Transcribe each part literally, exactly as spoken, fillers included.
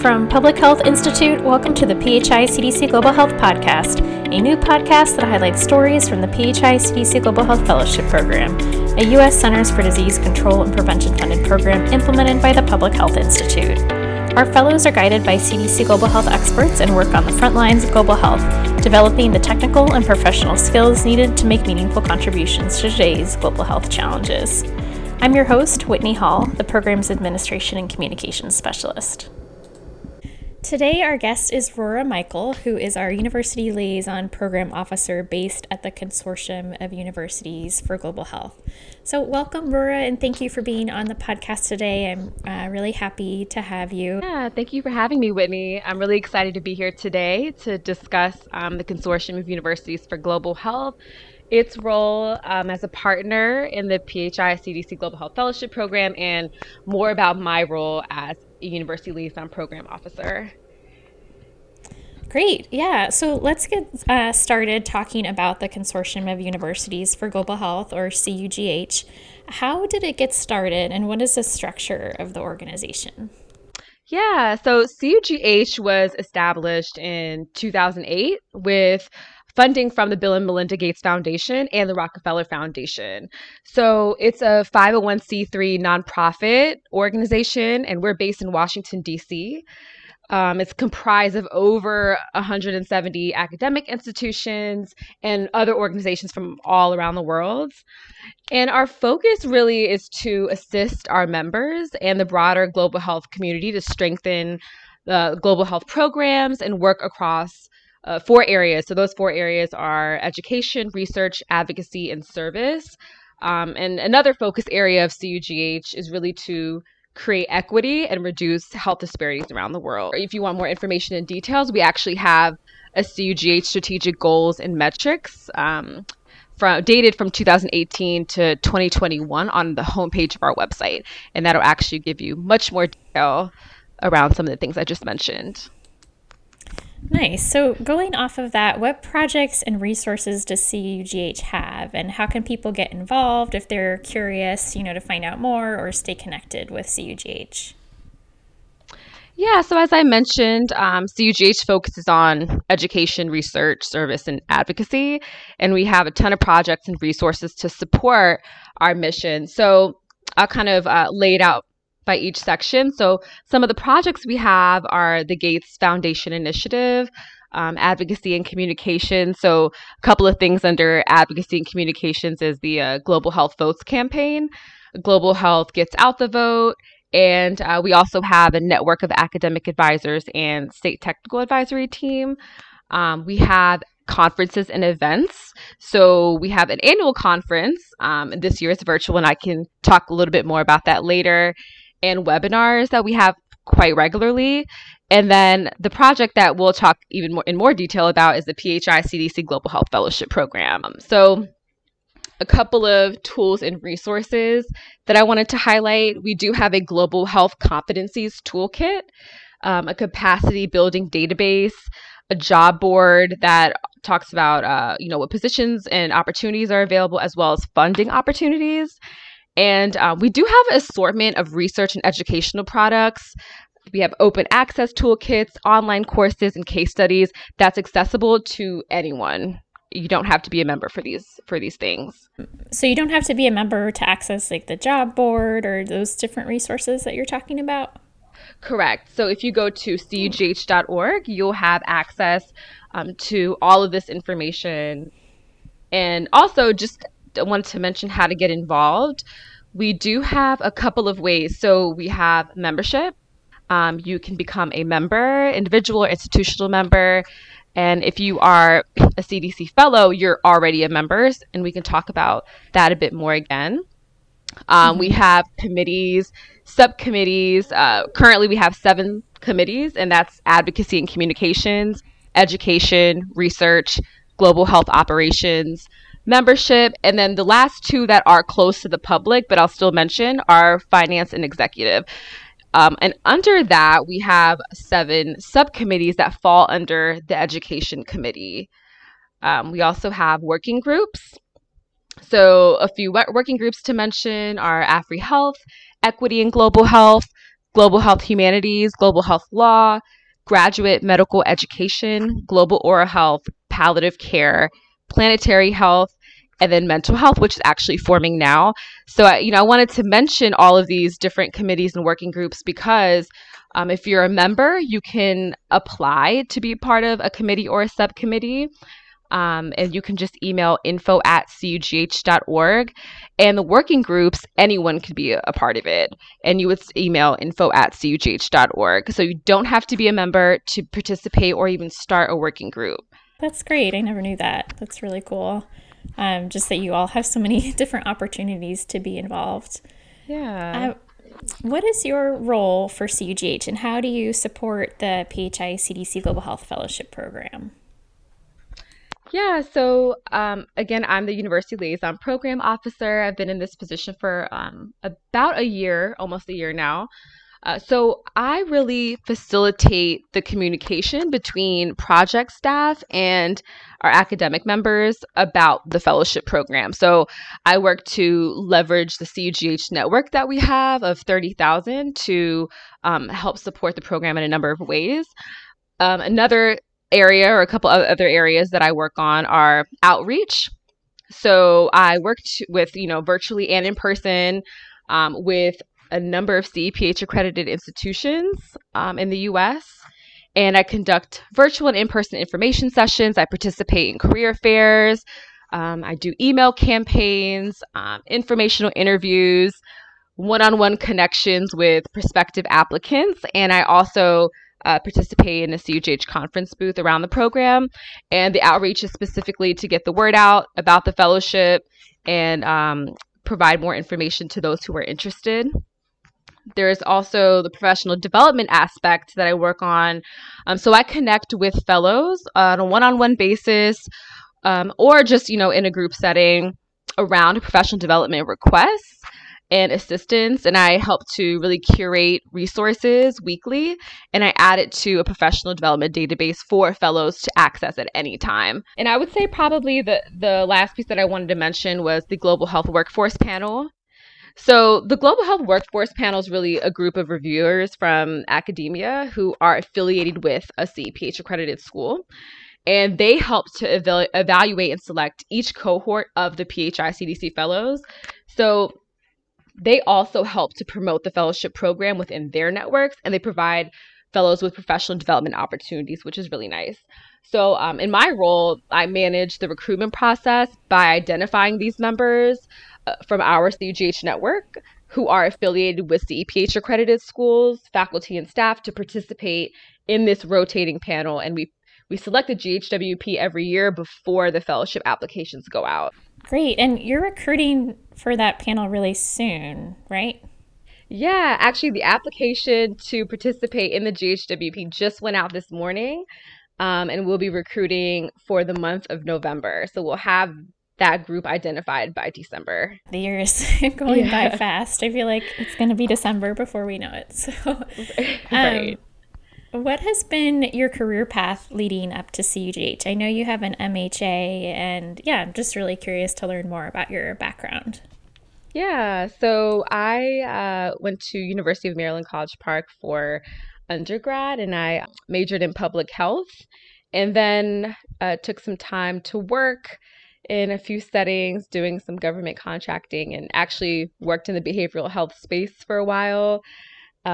From Public Health Institute, welcome to the P H I C D C Global Health Podcast, a new podcast that highlights stories from the P H I C D C Global Health Fellowship Program, a U S Centers for Disease Control and Prevention funded program implemented by the Public Health Institute. Our fellows are guided by C D C Global Health experts and work on the front lines of global health, developing the technical and professional skills needed to make meaningful contributions to today's global health challenges. I'm your host, Whitney Hall, the program's administration and communications specialist. Today, our guest is Rora Michael, who is our University Liaison Program Officer based at the Consortium of Universities for Global Health. So welcome, Rora, and thank you for being on the podcast today. I'm uh, really happy to have you. Yeah, thank you for having me, Whitney. I'm really excited to be here today to discuss um, the Consortium of Universities for Global Health, its role um, as a partner in the P H I C D C Global Health Fellowship Program, and more about my role as a University Liaison Program Officer. Great. Yeah. So let's get uh, started talking about the Consortium of Universities for Global Health, or C U G H. How did it get started, and what is the structure of the organization? Yeah. So C U G H was established in two thousand eight with funding from the Bill and Melinda Gates Foundation and the Rockefeller Foundation. So it's a five oh one c three nonprofit organization, and we're based in Washington, D C. Um, it's comprised of over one hundred seventy academic institutions and other organizations from all around the world. And our focus really is to assist our members and the broader global health community to strengthen the global health programs and work across Uh, four areas. So those four areas are education, research, advocacy, and service. Um, and another focus area of C U G H is really to create equity and reduce health disparities around the world. If you want more information and details, we actually have a C U G H strategic goals and metrics um, from dated from two thousand eighteen to twenty twenty-one on the homepage of our website. And that'll actually give you much more detail around some of the things I just mentioned. Nice. So going off of that, what projects and resources does C U G H have, and how can people get involved if they're curious, you know, to find out more or stay connected with C U G H? Yeah, so as I mentioned, um, C U G H focuses on education, research, service, and advocacy, and we have a ton of projects and resources to support our mission. So I'll kind of uh, lay it out by each section. So some of the projects we have are the Gates Foundation Initiative, um, Advocacy and Communication. So a couple of things under Advocacy and Communications is the uh, Global Health Votes campaign. Global Health Gets Out the Vote. And uh, we also have a network of academic advisors and state technical advisory team. Um, we have conferences and events. So we have an annual conference. Um, and this year it's virtual, and I can talk a little bit more about that later, and webinars that we have quite regularly. And then the project that we'll talk even more in more detail about is the P H I C D C Global Health Fellowship Program. So a couple of tools and resources that I wanted to highlight. We do have a Global Health Competencies Toolkit, um, a capacity building database, a job board that talks about uh, you know, what positions and opportunities are available, as well as funding opportunities. And uh, we do have an assortment of research and educational products. We have open access toolkits, online courses, and case studies that's accessible to anyone. You don't have to be a member for these for these things. So you don't have to be a member to access like the job board or those different resources that you're talking about? Correct. So if you go to C U G H dot org, you'll have access um, to all of this information. And also just I wanted to mention how to get involved. We do have a couple of ways. So we have membership. Um, you can become a member, individual or institutional member. And if you are a C D C fellow, you're already a member. And we can talk about that a bit more again. Um, mm-hmm. We have committees, subcommittees. Uh, currently, we have seven committees, and that's advocacy and communications, education, research, global health operations, membership, and then the last two that are close to the public, but I'll still mention, are finance and executive. Um, and under that, we have seven subcommittees that fall under the education committee. Um, we also have working groups. So a few working groups to mention are AfriHealth, Equity and Global Health, global health humanities, global health law, graduate medical education, global oral health, palliative care, planetary health, and then mental health, which is actually forming now. So, I, you know, I wanted to mention all of these different committees and working groups because um, if you're a member, you can apply to be part of a committee or a subcommittee. Um, and you can just email info at C U G H dot org. And the working groups, anyone could be a part of it. And you would email info at C U G H dot org. So you don't have to be a member to participate or even start a working group. That's great. I never knew that. That's really cool. Um, just that you all have so many different opportunities to be involved. Yeah. Uh, what is your role for C U G H and how do you support the P H I C D C Global Health Fellowship Program? Yeah, so um, again, I'm the University Liaison Program Officer. I've been in this position for um, about a year, almost a year now. Uh, so I really facilitate the communication between project staff and our academic members about the fellowship program. So I work to leverage the C U G H network that we have of thirty thousand to um, help support the program in a number of ways. Um, another area or a couple of other areas that I work on are outreach. So I worked with, you know, virtually and in person um, with a number of C E P H accredited institutions um, in the U S, and I conduct virtual and in-person information sessions. I participate in career fairs. Um, I do email campaigns, um, informational interviews, one-on-one connections with prospective applicants, and I also Uh, participate in a C U G H conference booth around the program. And the outreach is specifically to get the word out about the fellowship and um, provide more information to those who are interested. There is also the professional development aspect that I work on. Um, so I connect with fellows on a one-on-one basis um, or just, you know, in a group setting around professional development requests and assistance, and I help to really curate resources weekly, and I add it to a professional development database for fellows to access at any time. And I would say probably the, the last piece that I wanted to mention was the Global Health Workforce Panel. So the Global Health Workforce Panel is really a group of reviewers from academia who are affiliated with a C E P H accredited school. And they help to ev- evaluate and select each cohort of the P H I C D C fellows. So they also help to promote the fellowship program within their networks, and they provide fellows with professional development opportunities, which is really nice. So um, in my role, I manage the recruitment process by identifying these members uh, from our C U G H network who are affiliated with C E P H accredited schools, faculty and staff to participate in this rotating panel. And we, we select the G H W P every year before the fellowship applications go out. Great. And you're recruiting for that panel really soon, right? Yeah, actually the application to participate in the G H W P just went out this morning, um, and we'll be recruiting for the month of November. So we'll have that group identified by December. The year is going yeah. by fast. I feel like it's going to be December before we know it. So, um, right. What has been your career path leading up to C U G H? I know you have an M H A, and yeah, I'm just really curious to learn more about your background. Yeah, so I uh, went to University of Maryland College Park for undergrad, and I majored in public health, and then uh, took some time to work in a few settings doing some government contracting, and actually worked in the behavioral health space for a while.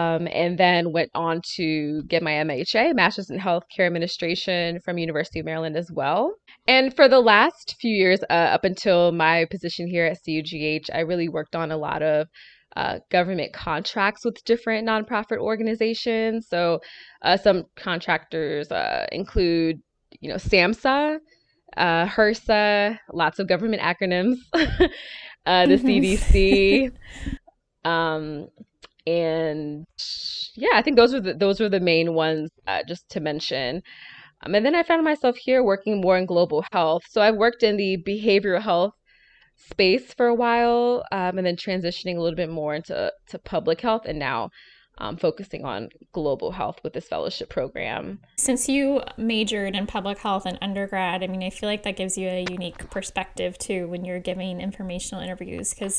Um, and then went on to get my M H A, Master's in Healthcare Administration, from University of Maryland as well. And for the last few years, uh, up until my position here at C U G H, I really worked on a lot of uh, government contracts with different nonprofit organizations. So uh, some contractors uh, include, you know, SAMHSA, uh, HRSA, lots of government acronyms, uh, the C D C. Um, And yeah, I think those were the, those were the main ones uh, just to mention. Um, and then I found myself here working more in global health. So I've worked in the behavioral health space for a while, um, and then transitioning a little bit more into to public health, and now um, focusing on global health with this fellowship program. Since you majored in public health in undergrad, I mean, I feel like that gives you a unique perspective too when you're giving informational interviews, because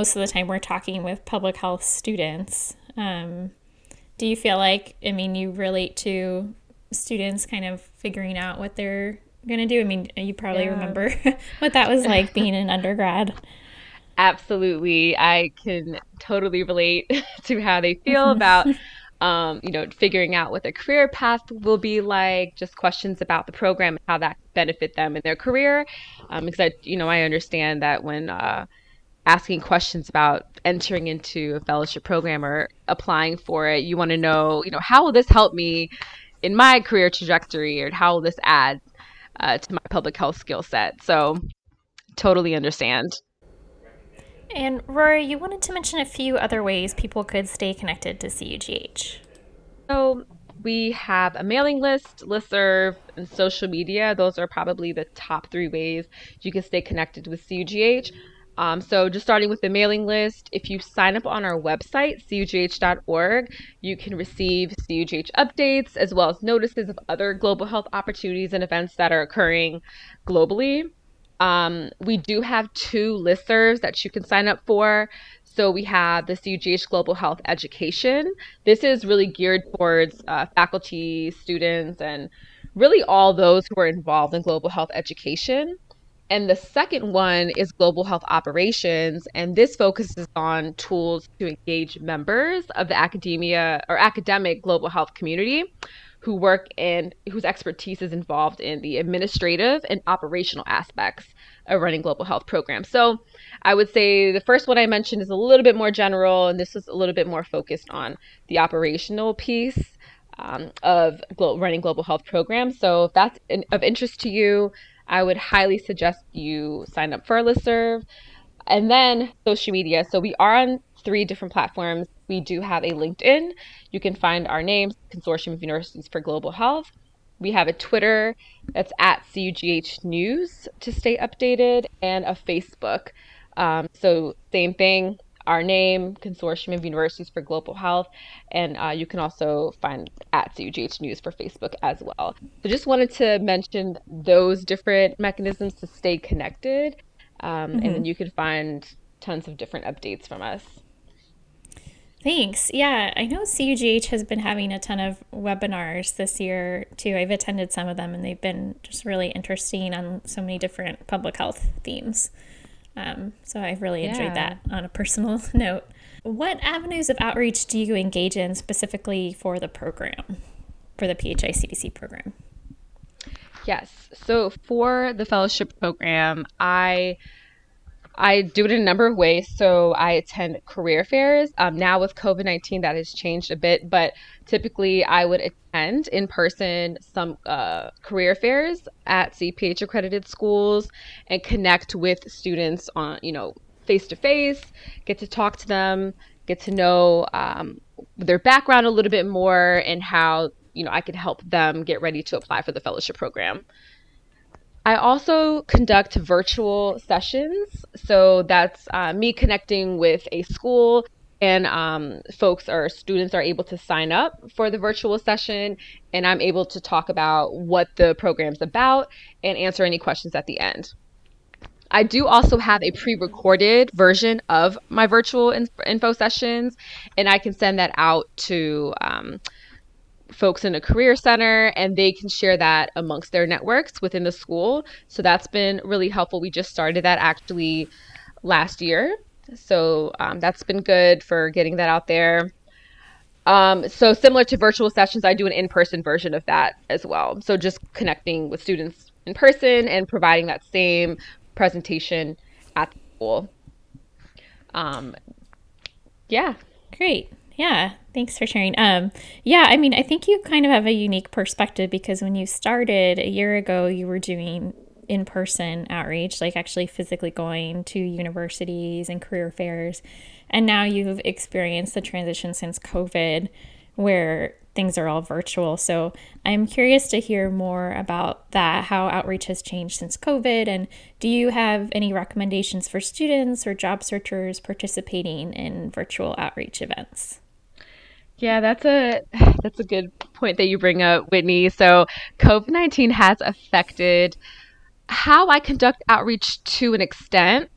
most of the time we're talking with public health students, um, Do you feel like, I mean, you relate to students kind of figuring out what they're going to do? I mean, you probably yeah. remember what that was like being an undergrad. Absolutely. I can totally relate to how they feel about, um, you know, figuring out what their career path will be like, just questions about the program and how that benefit them in their career. Um, because, I, you know, I understand that when uh, asking questions about entering into a fellowship program or applying for it, you want to know, you know, how will this help me in my career trajectory, or how will this add uh, to my public health skill set? So totally understand. And Rora, you wanted to mention a few other ways people could stay connected to C U G H. So we have a mailing list, listserv, and social media. Those are probably the top three ways you can stay connected with C U G H. Um, so just starting with the mailing list, if you sign up on our website, C U G H dot org, you can receive C U G H updates as well as notices of other global health opportunities and events that are occurring globally. Um, we do have two listservs that you can sign up for. So we have the C U G H Global Health Education. This is really geared towards uh, faculty, students, and really all those who are involved in global health education. And the second one is Global Health Operations, and this focuses on tools to engage members of the academia or academic global health community who work in, whose expertise is involved in the administrative and operational aspects of running global health programs. So I would say the first one I mentioned is a little bit more general, and this is a little bit more focused on the operational piece um, of glo- running global health programs. So if that's in, of interest to you, I would highly suggest you sign up for a listserv. And then social media. So we are on three different platforms. We do have a LinkedIn. You can find our names, Consortium of Universities for Global Health. We have a Twitter that's at C U G H News to stay updated, and a Facebook. Um, so same thing, our name, Consortium of Universities for Global Health. And uh, you can also find at C U G H News for Facebook as well. So just wanted to mention those different mechanisms to stay connected. Um, mm-hmm. And then you can find tons of different updates from us. Thanks. Yeah, I know C U G H has been having a ton of webinars this year too. I've attended some of them, and they've been just really interesting on so many different public health themes. Um, so I've really enjoyed yeah. that on a personal note. What avenues of outreach do you engage in specifically for the program, for the P H I C D C program? Yes. So for the fellowship program, I... I do it in a number of ways. So I attend career fairs. Um, now with COVID nineteen, that has changed a bit, but typically I would attend in person some uh, career fairs at C P H accredited schools and connect with students on, you know, face to face, get to talk to them, get to know um, their background a little bit more, and how, you know, I could help them get ready to apply for the fellowship program. I also conduct virtual sessions, so that's uh, me connecting with a school, and um, folks or students are able to sign up for the virtual session, and I'm able to talk about what the program's about and answer any questions at the end. I do also have a pre-recorded version of my virtual inf- info sessions, and I can send that out to um, folks in a career center, and they can share that amongst their networks within the school. So that's been really helpful. We just started that actually last year. So um, that's been good for getting that out there. Um, so similar to virtual sessions, I do an in-person version of that as well. So just connecting with students in person and providing that same presentation at the school. Um, yeah. Great. Yeah. Thanks for sharing. Um, yeah, I mean, I think you kind of have a unique perspective, because when you started a year ago, you were doing in-person outreach, like actually physically going to universities and career fairs. And now you've experienced the transition since COVID, where things are all virtual. So I'm curious to hear more about that, how outreach has changed since COVID. And do you have any recommendations for students or job searchers participating in virtual outreach events? Yeah, that's a that's a good point that you bring up, Whitney. So COVID nineteen has affected how I conduct outreach to an extent.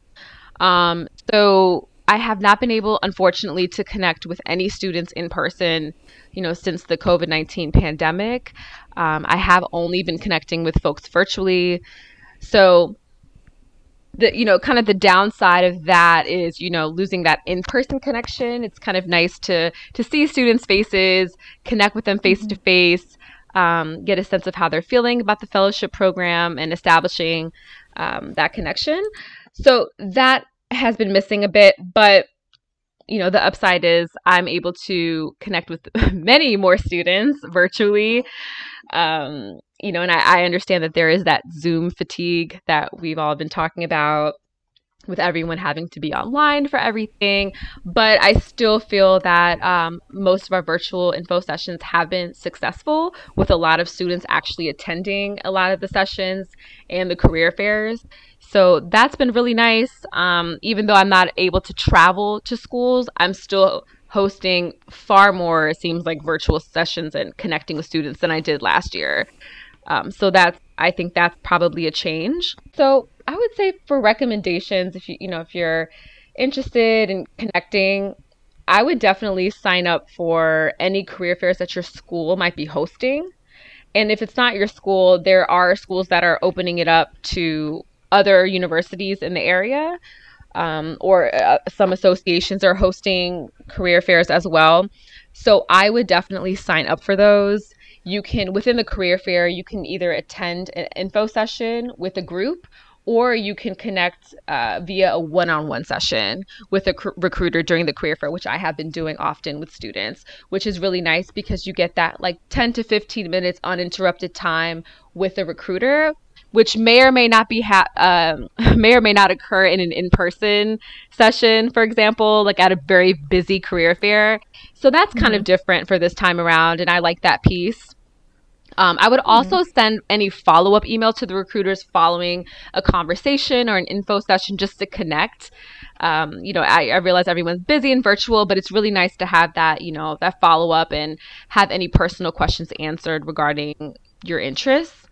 Um, so I have not been able, unfortunately, to connect with any students in person, you know, since the COVID nineteen pandemic. Um, I have only been connecting with folks virtually. So the, you know, kind of the downside of that is, you know, losing that in-person connection. It's kind of nice to to see students' faces, connect with them face to face, get a sense of how they're feeling about the fellowship program and establishing um, that connection. So that has been missing a bit, but you know, the upside is I'm able to connect with many more students virtually. Um, you know, and I, I understand that there is that Zoom fatigue that we've all been talking about with everyone having to be online for everything, but I still feel that um, most of our virtual info sessions have been successful, with a lot of students actually attending a lot of the sessions and the career fairs. So that's been really nice. Um, even though I'm not able to travel to schools, I'm still hosting far more, it seems like, virtual sessions and connecting with students than I did last year. Um, so that's, I think that's probably a change. So I would say for recommendations, if you, you know, if you're interested in connecting, I would definitely sign up for any career fairs that your school might be hosting. And if it's not your school, there are schools that are opening it up to other universities in the area, um, or uh, some associations are hosting career fairs as well. So I would definitely sign up for those. You can, within the career fair, you can either attend an info session with a group, or you can connect uh, via a one-on-one session with a cr- recruiter during the career fair, which I have been doing often with students, which is really nice because you get that like ten to fifteen minutes uninterrupted time with a recruiter, which may or may not be ha- um, may or may not occur in an in-person session, for example, like at a very busy career fair. So that's kind mm-hmm. of different for this time around, and I like that piece. Um, I would also mm-hmm. send any follow-up email to the recruiters following a conversation or an info session just to connect. Um, you know, I, I realize everyone's busy and virtual, but it's really nice to have that, you know, that follow-up and have any personal questions answered regarding your interests.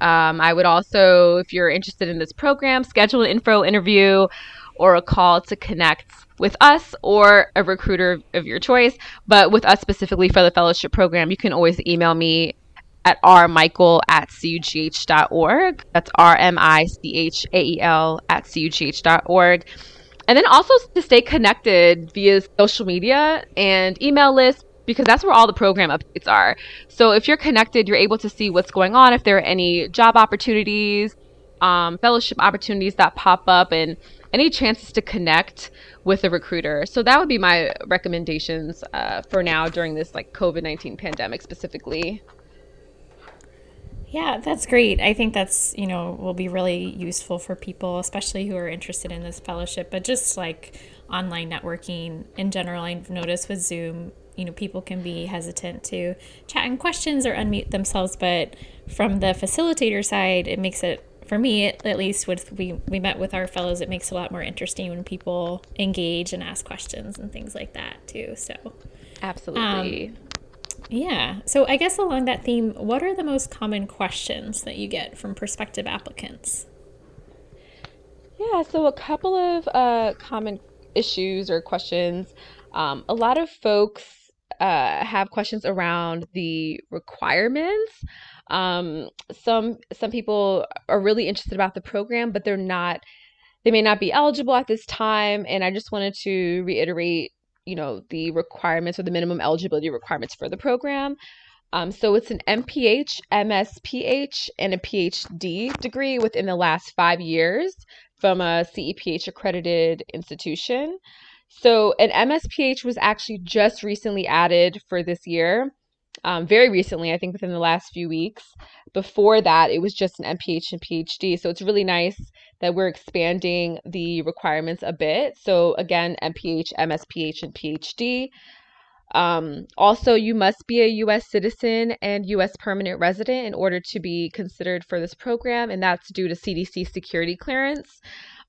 Um, I would also, if you're interested in this program, schedule an info interview or a call to connect with us or a recruiter of your choice. But with us specifically for the fellowship program, you can always email me at r michael at c u g h dot org. That's R-M-I-C-H-A-E-L at C U G H dot org. And then also to stay connected via social media and email lists, because that's where all the program updates are. So if you're connected, you're able to see what's going on, if there are any job opportunities, um, fellowship opportunities that pop up, and any chances to connect with a recruiter. So that would be my recommendations uh, for now during this like COVID nineteen pandemic specifically. Yeah, that's great. I think that's, you know, will be really useful for people, especially who are interested in this fellowship, but just like online networking in general. I've noticed with Zoom, you know, people can be hesitant to chat in questions or unmute themselves, but from the facilitator side, it makes it, for me at least, with we, we met with our fellows, it makes it a lot more interesting when people engage and ask questions and things like that too. So absolutely. Um, yeah. So I guess along that theme, what are the most common questions that you get from prospective applicants? Yeah. So a couple of uh, common issues or questions. Um, a lot of folks uh, have questions around the requirements. Um, some some people are really interested about the program, but they're not, they may not be eligible at this time. And I just wanted to reiterate, you know, the requirements or the minimum eligibility requirements for the program. Um, so it's an M P H, M S P H, and a P H D degree within the last five years from a C E P H accredited institution. So an M S P H was actually just recently added for this year. Um, very recently, I think within the last few weeks. Before that, it was just an M P H and P H D. So it's really nice that we're expanding the requirements a bit. So again, M P H, M S P H, and P H D. Um, also, you must be a U S citizen and U S permanent resident in order to be considered for this program, and that's due to C D C security clearance.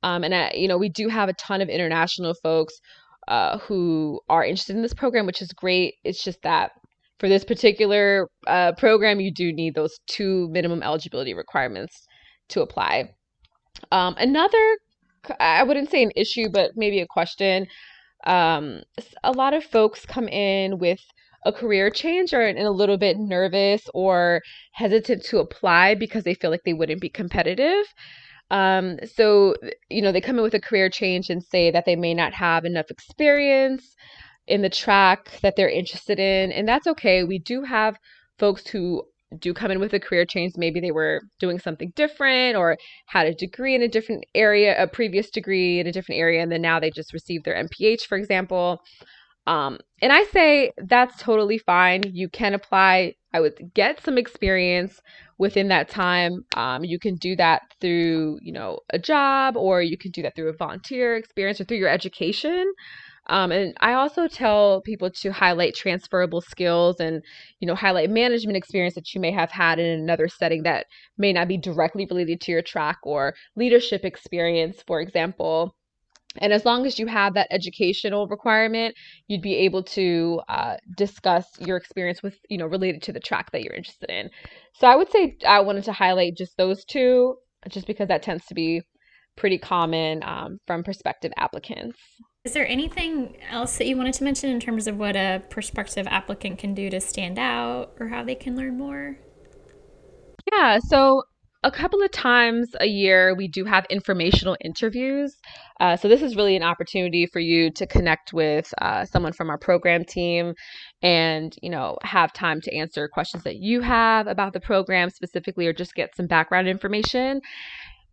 Um, and, I, you know, we do have a ton of international folks uh, who are interested in this program, which is great. It's just that for this particular uh, program, you do need those two minimum eligibility requirements to apply. Um, another I wouldn't say an issue, but maybe a question. Um, a lot of folks come in with a career change or in a little bit nervous or hesitant to apply because they feel like they wouldn't be competitive. Um, so, you know, they come in with a career change and say that they may not have enough experience in the track that they're interested in. And that's okay. We do have folks who do come in with a career change. Maybe they were doing something different or had a degree in a different area, a previous degree in a different area, and then now they just received their M P H, for example. Um, and I say that's totally fine. You can apply. I would get some experience within that time. Um, you can do that through, you know, a job, or you can do that through a volunteer experience or through your education. Um, and I also tell people to highlight transferable skills and, you know, highlight management experience that you may have had in another setting that may not be directly related to your track, or leadership experience, for example. And as long as you have that educational requirement, you'd be able to uh, discuss your experience with, you know, related to the track that you're interested in. So I would say I wanted to highlight just those two, just because that tends to be pretty common um, from prospective applicants. Is there anything else that you wanted to mention in terms of what a prospective applicant can do to stand out or how they can learn more? Yeah, so a couple of times a year, we do have informational interviews. Uh, so this is really an opportunity for you to connect with uh, someone from our program team and, you know, have time to answer questions that you have about the program specifically, or just get some background information.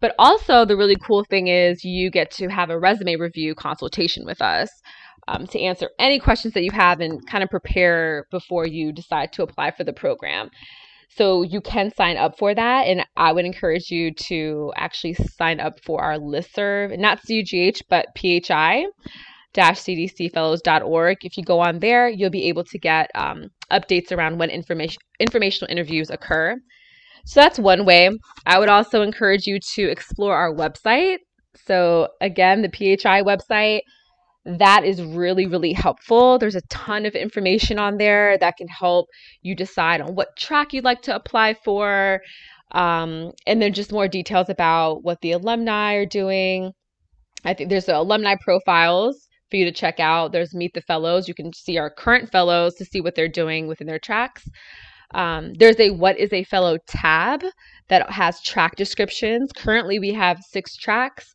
But also the really cool thing is you get to have a resume review consultation with us um, to answer any questions that you have and kind of prepare before you decide to apply for the program. So you can sign up for that, and I would encourage you to actually sign up for our listserv, not C U G H, but P H I dash C D C fellows dot org. If you go on there, you'll be able to get um, updates around when information informational interviews occur. So that's one way. I would also encourage you to explore our website. So again, the P H I website, that is really, really helpful. There's a ton of information on there that can help you decide on what track you'd like to apply for. Um, and then just more details about what the alumni are doing. I think there's the alumni profiles for you to check out. There's Meet the Fellows. You can see our current fellows to see what they're doing within their tracks. Um, there's a What is a Fellow tab that has track descriptions. Currently, we have six tracks.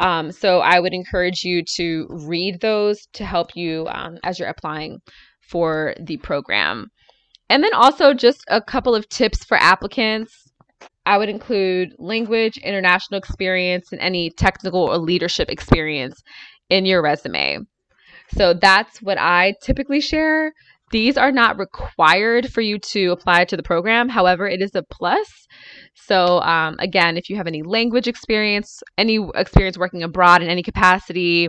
Um, so I would encourage you to read those to help you um, as you're applying for the program. And then also just a couple of tips for applicants. I would include language, international experience, and any technical or leadership experience in your resume. So that's what I typically share. These are not required for you to apply to the program. However, it is a plus. So um, again, if you have any language experience, any experience working abroad in any capacity,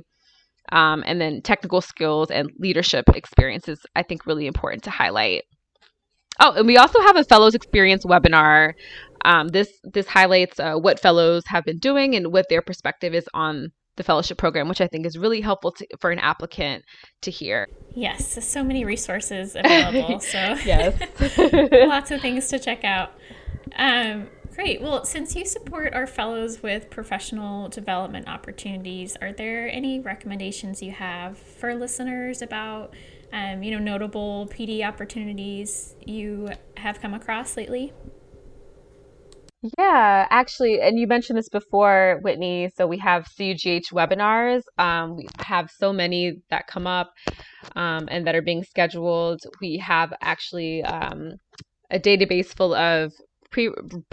um, and then technical skills and leadership experience is, I think, really important to highlight. Oh, and we also have a fellows experience webinar. Um, this, this highlights uh, what fellows have been doing and what their perspective is on the fellowship program, which I think is really helpful to, for an applicant to hear. Yes, so many resources available. So yes, lots of things to check out. Um, great. Well, since you support our fellows with professional development opportunities, are there any recommendations you have for listeners about, um, you know, notable P D opportunities you have come across lately? Yeah, actually, and you mentioned this before, Whitney, so we have C U G H webinars. Um, we have so many that come up um, and that are being scheduled. We have actually um, a database full of pre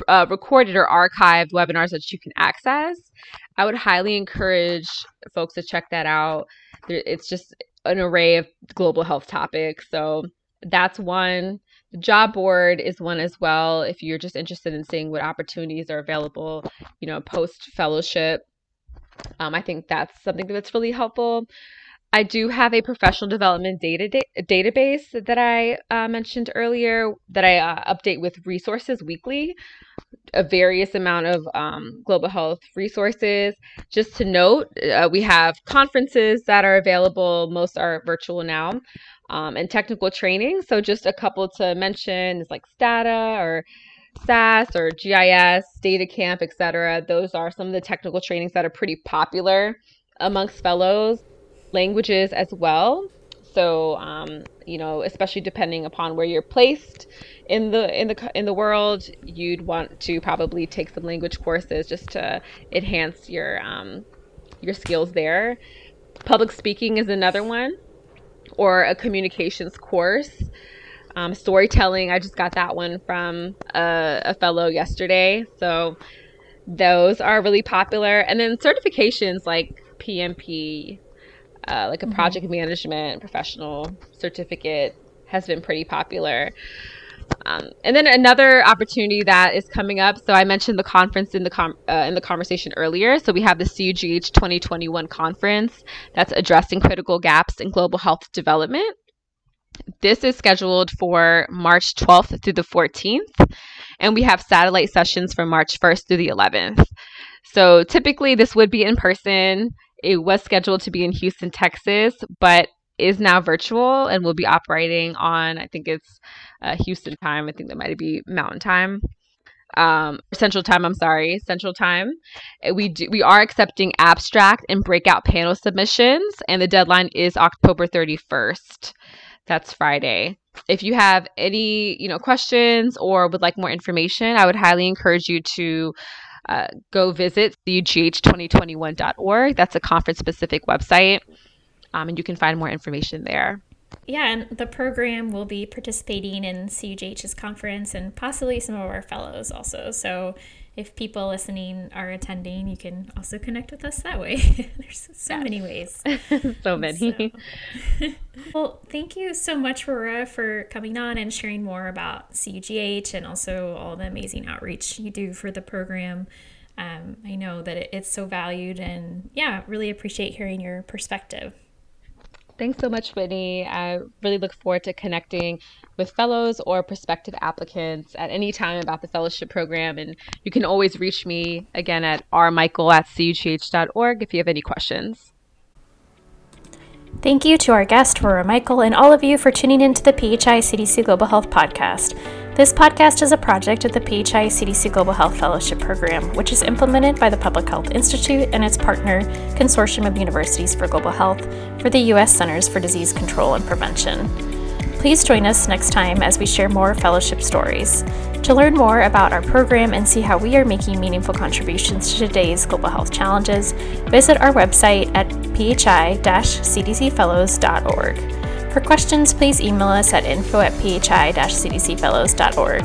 uh, recorded or archived webinars that you can access. I would highly encourage folks to check that out. It's just an array of global health topics. So that's one. The job board is one as well, if you're just interested in seeing what opportunities are available, you know, post fellowship. Um, I think that's something that's really helpful. I do have a professional development data da- database that I uh, mentioned earlier that I uh, update with resources weekly, a various amount of um, global health resources. Just to note, uh, we have conferences that are available. Most are virtual now. Um, and technical training. So just a couple to mention is like Stata or S A S or G I S, Data Camp, et cetera. Those are some of the technical trainings that are pretty popular amongst fellows. Languages as well. So, um, you know, especially depending upon where you're placed in the in the in the world, you'd want to probably take some language courses just to enhance your um, your skills there. Public speaking is another one, or a communications course. Um, storytelling, I just got that one from a, a fellow yesterday. So those are really popular. And then certifications like P M P. Uh, like a project mm-hmm. management professional certificate has been pretty popular. Um, and then another opportunity that is coming up. So I mentioned the conference in the com- uh, in the conversation earlier. So we have the C U G H twenty twenty-one conference that's addressing critical gaps in global health development. This is scheduled for March twelfth through the fourteenth. And we have satellite sessions from March first through the eleventh. So typically this would be in person. It was scheduled to be in Houston, Texas, but is now virtual and will be operating on, I think it's uh, Houston time. I think that might be Mountain time, um, Central time. I'm sorry, Central time. We do, we are accepting abstract and breakout panel submissions, and the deadline is October thirty-first. That's Friday. If you have any, you know, questions or would like more information, I would highly encourage you to Uh, go visit C U G H twenty twenty-one dot org. That's a conference-specific website, um, and you can find more information there. Yeah, and the program will be participating in C U G H's conference and possibly some of our fellows also. So if people listening are attending, you can also connect with us that way. There's so many ways. so many. So. Well, thank you so much, Rora, for coming on and sharing more about C U G H and also all the amazing outreach you do for the program. Um, I know that it, it's so valued, and yeah, really appreciate hearing your perspective. Thanks so much, Whitney. I really look forward to connecting with fellows or prospective applicants at any time about the fellowship program. And you can always reach me again at r michael at c u g h dot org if you have any questions. Thank you to our guest, Rora Michael, and all of you for tuning in to the P H I C D C Global Health Podcast. This podcast is a project of the P H I C D C Global Health Fellowship Program, which is implemented by the Public Health Institute and its partner, Consortium of Universities for Global Health, for the U S Centers for Disease Control and Prevention. Please join us next time as we share more fellowship stories. To learn more about our program and see how we are making meaningful contributions to today's global health challenges, visit our website at p h i dash c d c fellows dot org. For questions, please email us at info at p h i dash c d c fellows dot org.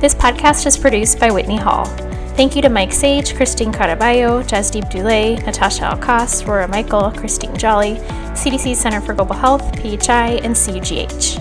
This podcast is produced by Whitney Hall. Thank you to Mike Sage, Christine Caraballo, Jasdeep Duley, Natasha Alcas, Rora Michael, Christine Jolly, C D C Center for Global Health, P H I, and C U G H.